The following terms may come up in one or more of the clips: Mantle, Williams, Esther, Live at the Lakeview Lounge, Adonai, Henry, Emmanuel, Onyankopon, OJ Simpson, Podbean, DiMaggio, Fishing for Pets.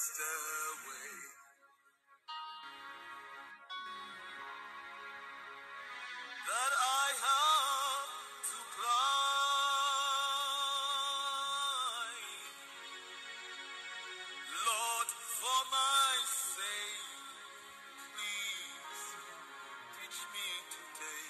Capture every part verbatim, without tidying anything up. away. That I have to climb, Lord, for my sake, please teach me to take.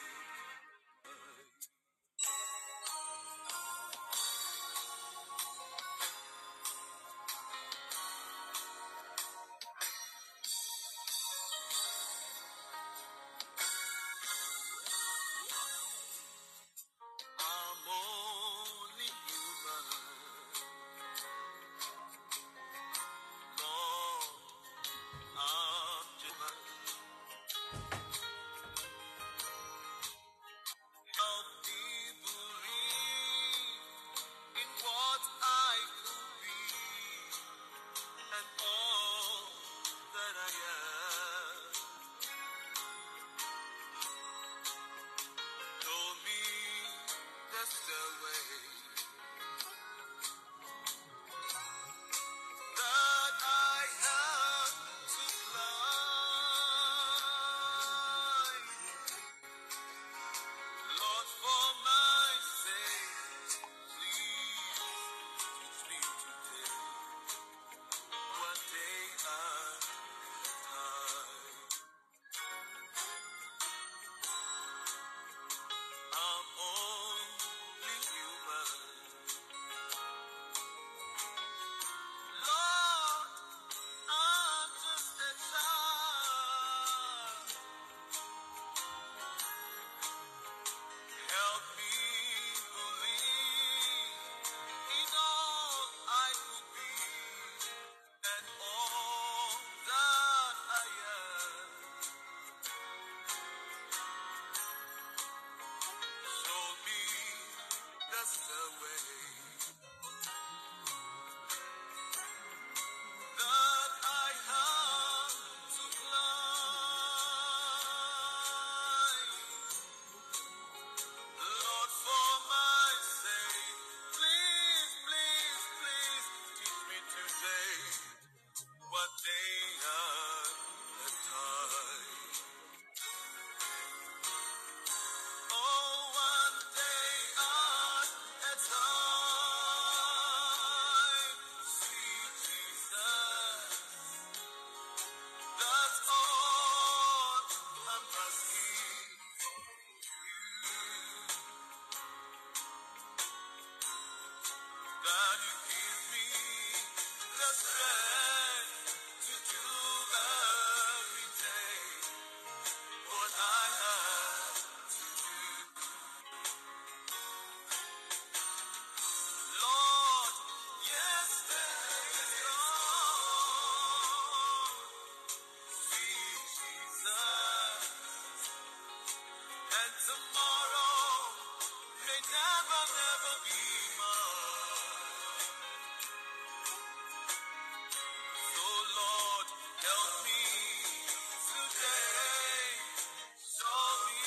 Show me.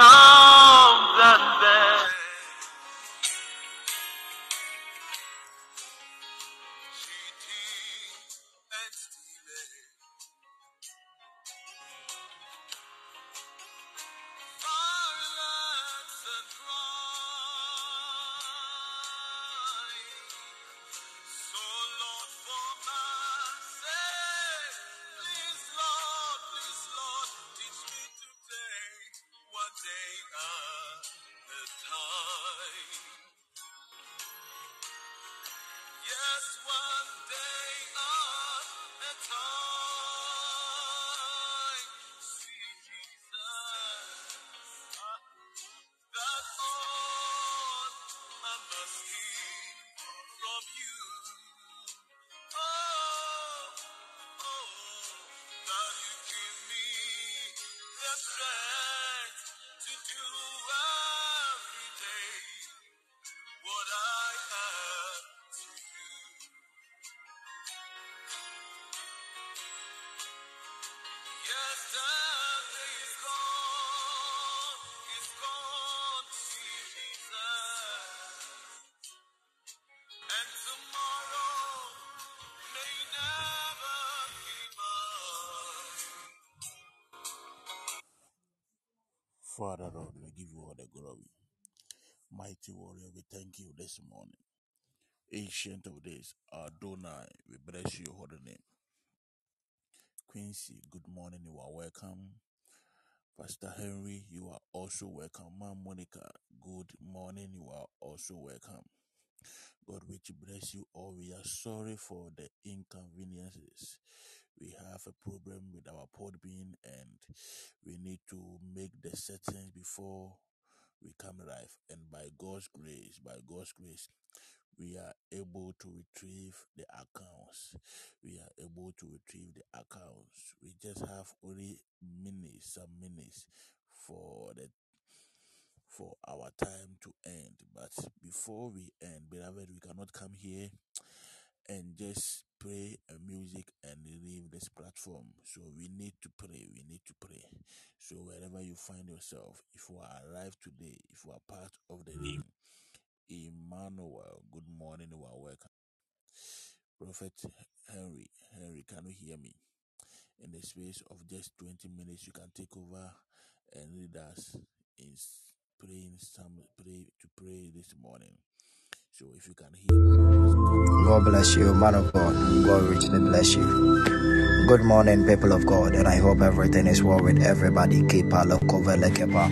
know that there Father, Lord, we give you all the glory. Mighty warrior, we thank you this morning. Ancient of days, Adonai, we bless your holy name. Quincy, good morning, you are welcome. Pastor Henry, you are also welcome. Ma Monica, good morning, you are also welcome. God, we bless you all. We are sorry for the inconveniences. We have a problem with our Podbean and we need to make the settings before we come live. And by God's grace, by God's grace, we are able to retrieve the accounts. We are able to retrieve the accounts. We just have only minutes, some minutes for the for our time to end. But before we end, beloved, we cannot come here and just pray and music and leave this platform. So we need to pray. We need to pray. So wherever you find yourself, if you are alive today, if you are part of the team, Emmanuel, good morning, you are welcome. Prophet Henry, Henry, can you hear me? In the space of just twenty minutes, you can take over and lead us in praying some pray to pray this morning. So if you can hear me. God bless you, man of God. God richly bless you. Good morning, people of God, and I hope everything is well with everybody. Kepa lokovele kepa,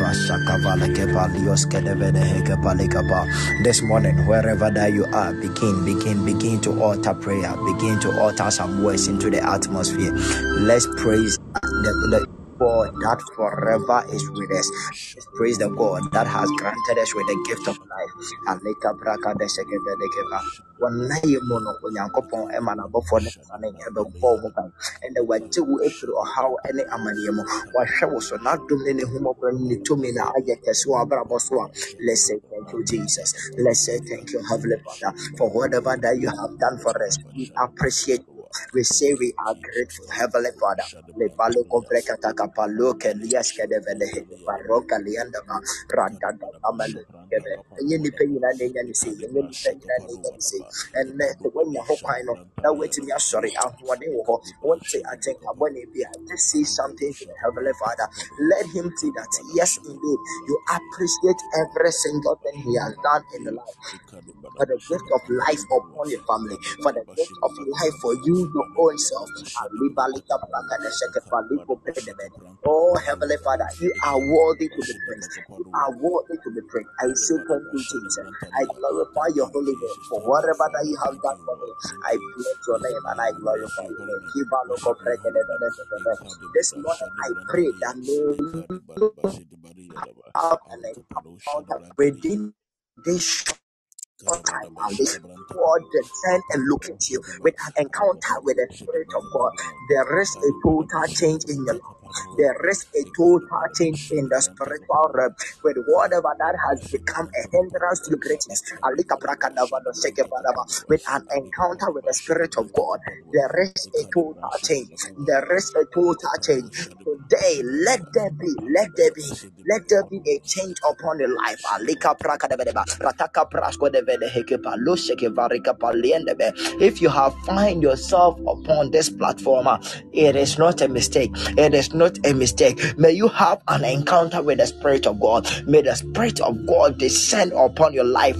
rashakavale kepa, lioskedevele hekepale kepa. This morning, wherever that you are, begin, begin, begin to alter prayer. Begin to alter some words into the atmosphere. Let's praise the, the God that forever is with us. Praise the God that has granted us with the gift of life. Aleka braka de sekebe de keba. Wana yemono onyankopon emana bofo ne nane ebebo mu kan. Ende waje wo efiri ohaw ene amane mu. Wahwe wo so na dum ne humo bra ne tomi na ajeke so abra boso. Let's say thank you, Jesus. Let's say thank you, Heavenly Father, for whatever that you have done for us. We appreciate you. We say we are grateful, Heavenly Father. Le palo compreka takapalo ke liaske de velehe baroka lianda ba randa amale kebe. Enye ni pe yina ne yina ni se, enye ni pe yina ne yina ni se. Enne when you hope I know that waiting me sorry and what they walk. One say I think I want to be. I just see something from Heavenly Father. Let him see that yes, indeed, you appreciate every single thing he has done in the life. For the gift of life upon your family, for the gift of life for you. Your own self. Oh, Heavenly Father, you are worthy to be praised. You are worthy to be praised. I say thank you, Jesus. I glorify your holy name for whatever that you have done for me. I bless your name and I glorify your name. This morning I pray that may this time and this world turn and look at you with an encounter with the Spirit of God. There is a total change in your life. There is a total change in the spiritual realm with whatever that has become a hindrance to greatness. With an encounter with the Spirit of God, there is a total change. There is a total change. Today, let there be, let there be, let there be a change upon the life. If you have find yourself upon this platform, it is not a mistake. It is not a mistake. May you have an encounter with the Spirit of God. May the Spirit of God descend upon your life.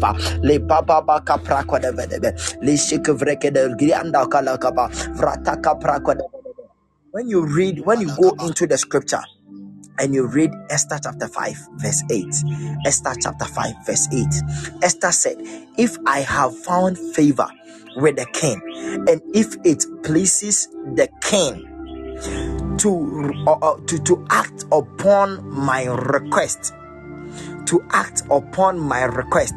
When you read, when you go into the scripture and you read Esther chapter five, verse eight. Esther chapter five, verse eight. Esther said, if I have found favor with the king, and if it pleases the king to uh, to to act upon my request, to act upon my request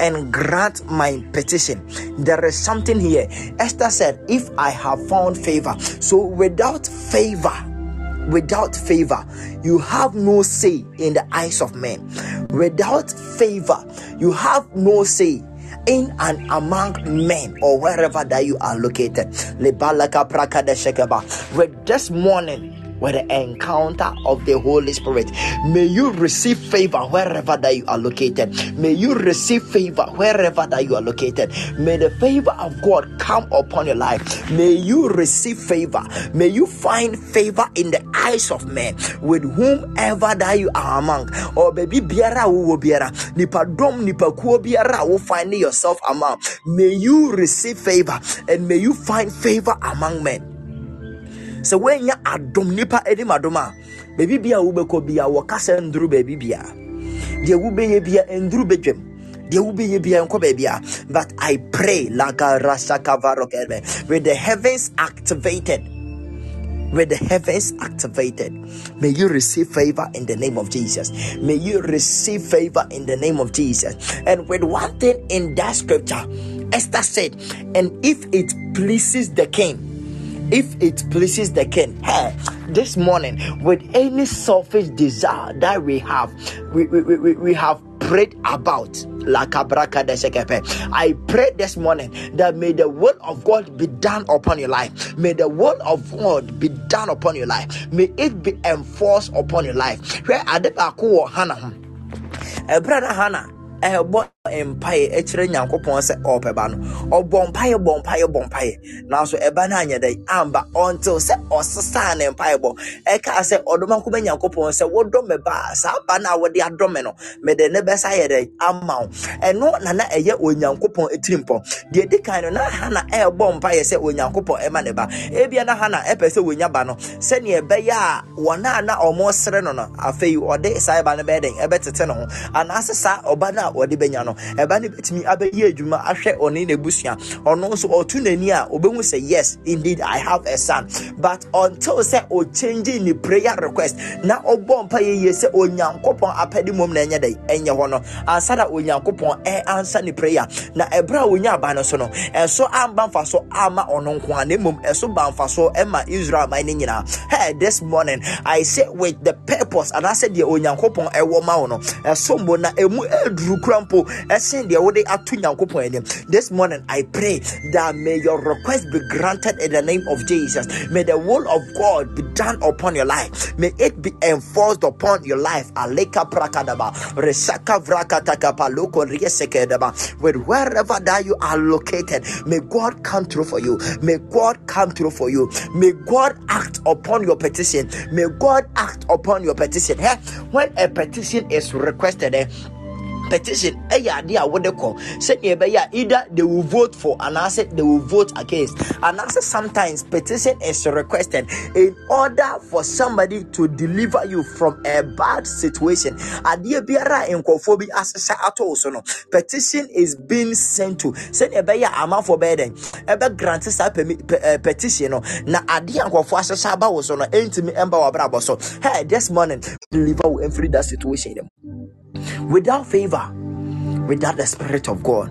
and grant my petition. There is something here. Esther said, if I have found favor. So without favor, without favor, you have no say in the eyes of men. Without favor, you have no say in and among men or wherever that you are located. With this morning, with the encounter of the Holy Spirit, may you receive favor wherever that you are located. May you receive favor wherever that you are located. May the favor of God come upon your life. May you receive favor. May you find favor in the eyes of men with whomever that you are among. Or baby biara wo biara nipadom nipakuo biara wo find yourself among. May you receive favor and may you find favor among men. So when you are domnipa edimadoma, baby bia ubeko bia wakasa ndru baby bia. They will be bia ndru bejem. They will be bia nko bia. But I pray laga rasha kavarokelbe with the heavens activated. With the heavens activated, may you receive favor in the name of Jesus. May you receive favor in the name of Jesus. And with one thing in that scripture, Esther said, and if it pleases the king. If it pleases the king, hey, this morning, with any selfish desire that we have, we, we, we, we have prayed about. I pray this morning that may the will of God be done upon your life. May the will of God be done upon your life. May it be enforced upon your life. Where are the brother Hannah? Eh bo empire etire nyankopon se opeba no obompaye bompaye bompaye naso eba na anya dey amba until se osesa na empire bo e ka se odomanko be nyankopon se wodome ba sa ba na wodi adome no me de ne besa ye dey amaw eno na na eye onyankopon etirimpo de dikan no na ha na e bompaye se onyankopon e ma ne ba e bia na ha na e pese wonya ba no se ne ebe ya wona na omo sere no no afei ode sai ba ne be den ebe tete no anase sa oba na wodi benyano ebani betimi abeyi adwuma ahwe oni nebusia ono so otunani a obehu say yes indeed I have a son, but until say o change in the prayer request na obompa yeye say onyankopon apede mom na enye dey enye ho no asada onyankopon e answer ni prayer na ebra onya aba no so no eso amba mfa so ama ono nko an emom eso ba mfa so ema Israel ma ni nyina. Hey, this morning I say with the purpose and I said the onyankopon e wo ma wo no eso mbo na emu edru krampo. This morning, I pray that may your request be granted in the name of Jesus. May the will of God be done upon your life. May it be enforced upon your life. With wherever that you are located, may God come through for you. May God come through for you. May God act upon your petition. May God act upon your petition. When a petition is requested, petition, either they will vote for and I said they will vote against. And I said sometimes petition is requested in order for somebody to deliver you from a bad situation. Petition is being sent to. Send a bear amount for bedding. Ever granted petition. Now, I didn't go for a sabba was on an intimate ember bravo. So, hey, this morning, deliver will free that situation. Without favor, without the Spirit of God,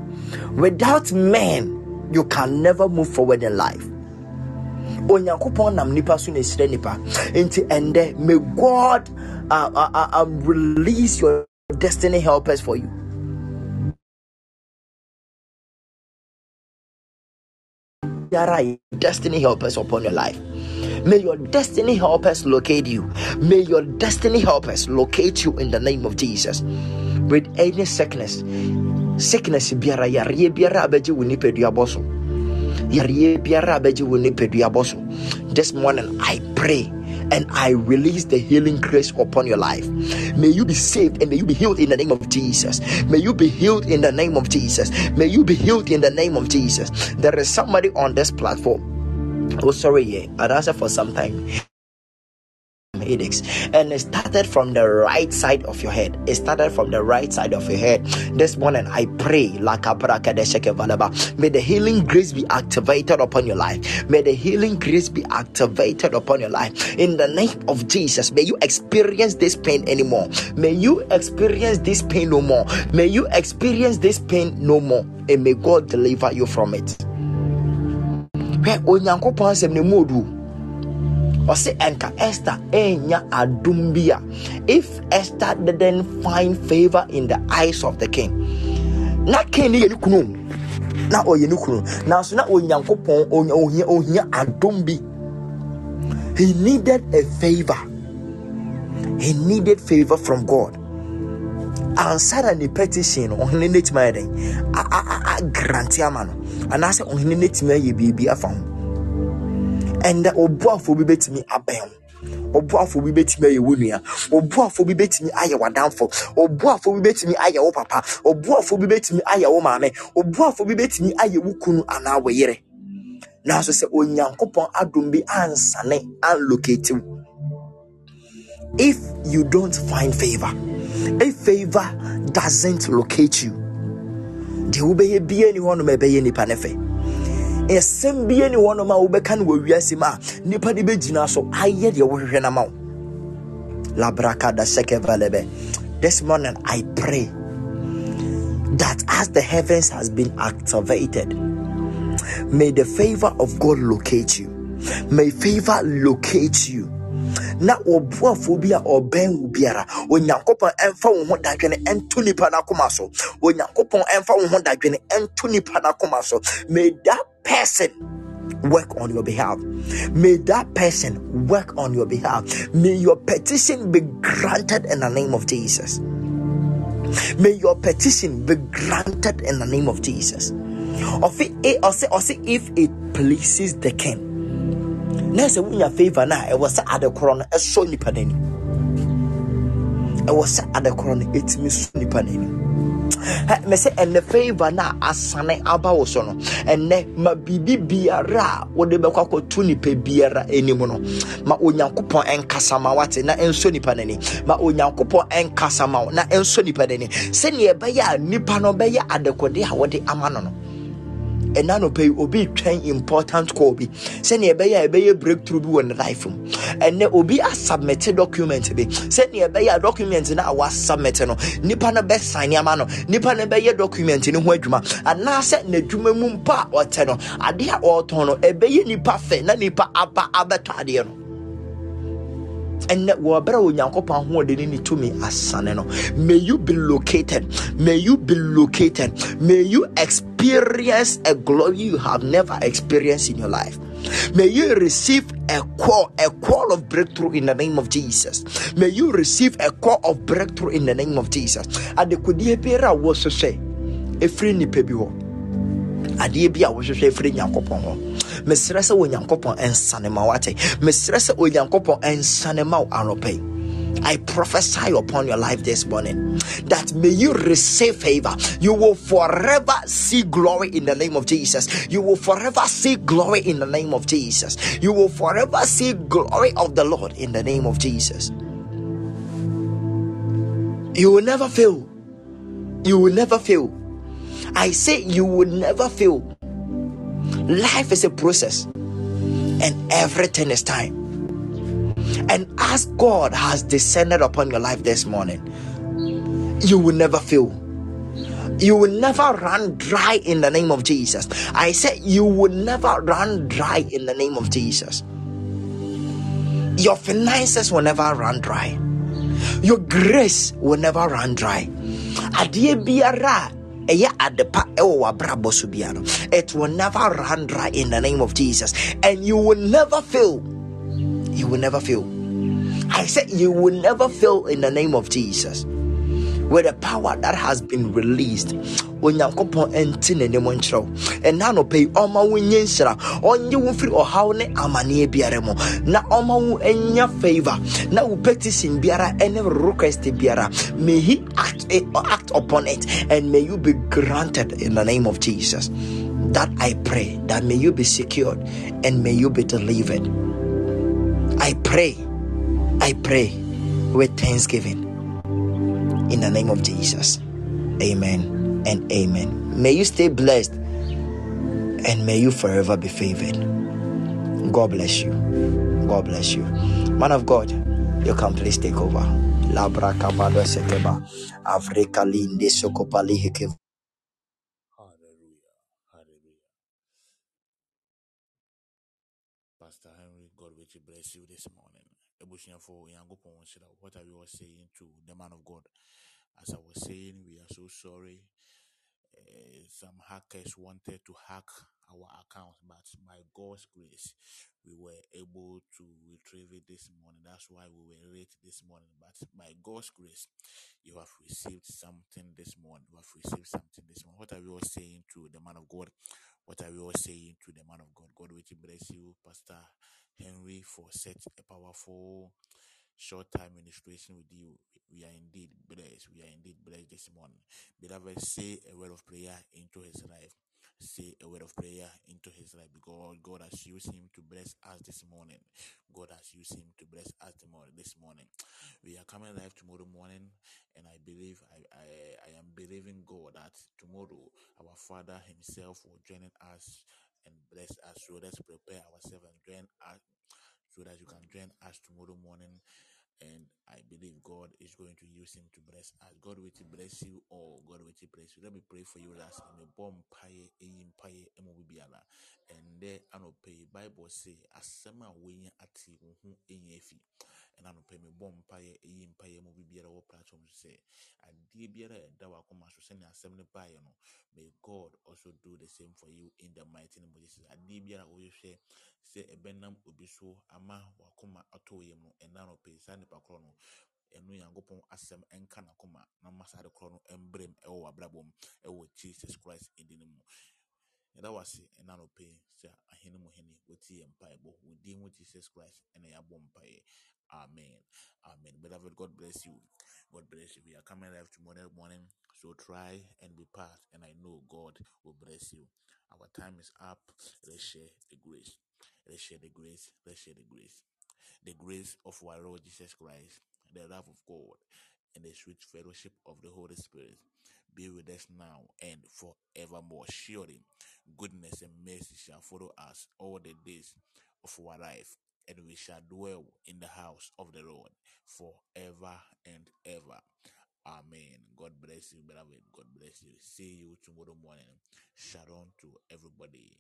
without men, you can never move forward in life. Onyankopon nam nipa so na sire nipa. Enti ende may God uh, uh, uh, release your destiny helpers for you. There are destiny helpers upon your life. May your destiny helpers locate you. May your destiny helpers locate you in the name of Jesus. With any sickness, sickness biara yare biara abeji woni pedua boso. Yare biara abeji woni pedua boso. This morning I pray and I release the healing grace upon your life. May you be saved and may you be healed in the name of Jesus. May you be healed in the name of Jesus. May you be healed in the name of Jesus. There is somebody on this platform. Oh, sorry, yeah. I'd answer for some time. Headaches, and it started from the right side of your head. It started from the right side of your head. This morning, I pray, may the healing grace be activated upon your life. May the healing grace be activated upon your life. In the name of Jesus, may you experience this pain anymore. May you experience this pain no more. May you experience this pain no more, and may God deliver you from it. Esther, if Esther didn't find favor in the eyes of the king, na king ni yenukunu, na oyenukunu, na so na onyankopon ohia ohia adombi. He needed a favor. He needed favor from God. And suddenly petition ohene netima den a grant am no, and I say ohene netima ye bibi afam. And the Obuafo be bet me abem. Obuafo be bet me yewunia. Obuafo be bet me aye wadamfo. Obuafo be bet me aye wo papa. Obuafo be bet me aye wo mame. Obuafo be bet me aye wukunu ana weyere. Na so se Onyankopon adom bi ansane and locate you. If you don't find favor, if favor doesn't locate you, de wo be be anyone me be nipa nefe. Esembi any one of my Ubekan will Yasima, Nipadi Bejina, so I hear your Renamo Labraca da Sekevalebe. This morning I pray that as the heavens has been activated, may the favor of God locate you. May favor locate you. Na obua phobia or ben ubiara o nyankopon emfa wo ho dadwene ento nipa na koma so o nyankopon emfa wo ho dadwene ento nipa na koma so. May that person work on your behalf. May that person work on your behalf. May your petition be granted in the name of Jesus. May your petition be granted in the name of Jesus. Of it or say or say if it pleases the king. Nese wunya favor na it was adekoro no eso nipa nani. It was adekoro no etimi so nipa nani. Me say and the favor na asane aba wo so no. Enne ma bibi biara wo de bekwa ko tu nipa biara enimu no. Ma Onyankopon enkasa ma wate na enso nipa nani. Ma Onyankopon enkasa ma na enso nipa nani. Se ne eba ya nipa no be ya adekode ha wo de amano no. And now, pay obi train important kobi. Send a bay a bay breakthrough be on life. And there will be a submitted document. Send a bay a document in our submitted. Nipana best sign yamano. Nipana bay a document in Wedma. And now send the Jumum pa or tenor. A dear or tono. A bay nipa fe, nanipa apa abatadiano. And that will bear Yankopan who didn't to me as saneno. May you be located. May you be located. May you experience a glory you have never experienced in your life. May you receive a call, a call of breakthrough in the name of Jesus. May you receive a call of breakthrough in the name of Jesus. And the Kudiepera was to say, a free nipebiho. Adibia was just a free Yankopon. Miss Ressa Williamcopon and Sanemawate. Miss Ressa Williamcopon and Sanemau Anope. I prophesy upon your life this morning that may you receive favor. You will forever see glory in the name of Jesus. You will forever see glory in the name of Jesus. You will forever see glory of the Lord in the name of Jesus. You will never fail. You will never fail. I say you will never fail. Life is a process, and everything is time. And as God has descended upon your life this morning, you will never fail. You will never run dry in the name of Jesus. I said you will never run dry in the name of Jesus. Your finances will never run dry. Your grace will never run dry. It will never run dry in the name of Jesus. And you will never fail. You will never fail. I said you will never fail in the name of Jesus. With the power that has been released, when you come on and tin and demonstrate, and now no pay all my wins, on you will feel or how ne amani biaremo. Now, all my and your favor, now petition biara and request biara. May He act act upon it, and may you be granted in the name of Jesus. That I pray that may you be secured and may you be delivered. I pray, I pray with thanksgiving. In the name of Jesus. Amen and amen. May you stay blessed and may you forever be favored. God bless you. God bless you. Man of God, you can please take over. Labra Kabalo Sekeba. Africa Linde Sokopali Heke. Hallelujah. Hallelujah. Pastor Henry, God will bless you this morning. What we were saying to the man of God, as I was saying, we are so sorry. Uh, some hackers wanted to hack our accounts, but by God's grace, we were able to retrieve it this morning. That's why we were late this morning. But by God's grace, you have received something this morning. You have received something this morning. What are we all saying to the man of God? What are we all saying to the man of God? God will bless you, Pastor Henry, for such a powerful short-time ministration with you. We are indeed blessed. We are indeed blessed this morning. Beloved, say a word of prayer into his life. Say a word of prayer into his life, because God has used him to bless us this morning. God has used him to bless us this morning. We are coming live tomorrow morning, and I believe, I, I, I am believing God that tomorrow our Father himself will join us and bless us. So let's prepare ourselves and join us, so that you can join us tomorrow morning, and I believe God is going to use him to bless us. God will bless you all. God will bless you. Let me pray for you last. And there I no pay Bible say asema wenya ati hu enyefi. And I no pay me bomb paye e mpaye mo bibiara wo platform say adie biara da wa koma so sene asem ne paye no. May God also do the same for you in the mighty name of Jesus. Adie biara wo hwe say ebenam obi so ama wa koma atoye mu and I no pay sane pa krono. And we are going asem and kanakoma na masade krono embrem e wo abrabom e wo Jesus Christ in the name. That was it, and I don't pay. Sir, I hear no more. With the empire, but we deal with Jesus Christ and I bomb pie. Amen. Amen. Beloved, God bless you. God bless you. We are coming live tomorrow morning, so try and be part. And I know God will bless you. Our time is up. Let's share the grace. Let's share the grace. Let's share the grace. The grace of our Lord Jesus Christ, the love of God, and the sweet fellowship of the Holy Spirit be with us now and forevermore. Surely, goodness and mercy shall follow us all the days of our life, and we shall dwell in the house of the Lord forever and ever. Amen. God bless you, beloved. God bless you. See you tomorrow morning. Shalom to everybody.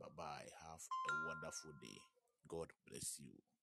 Bye-bye. Have a wonderful day. God bless you.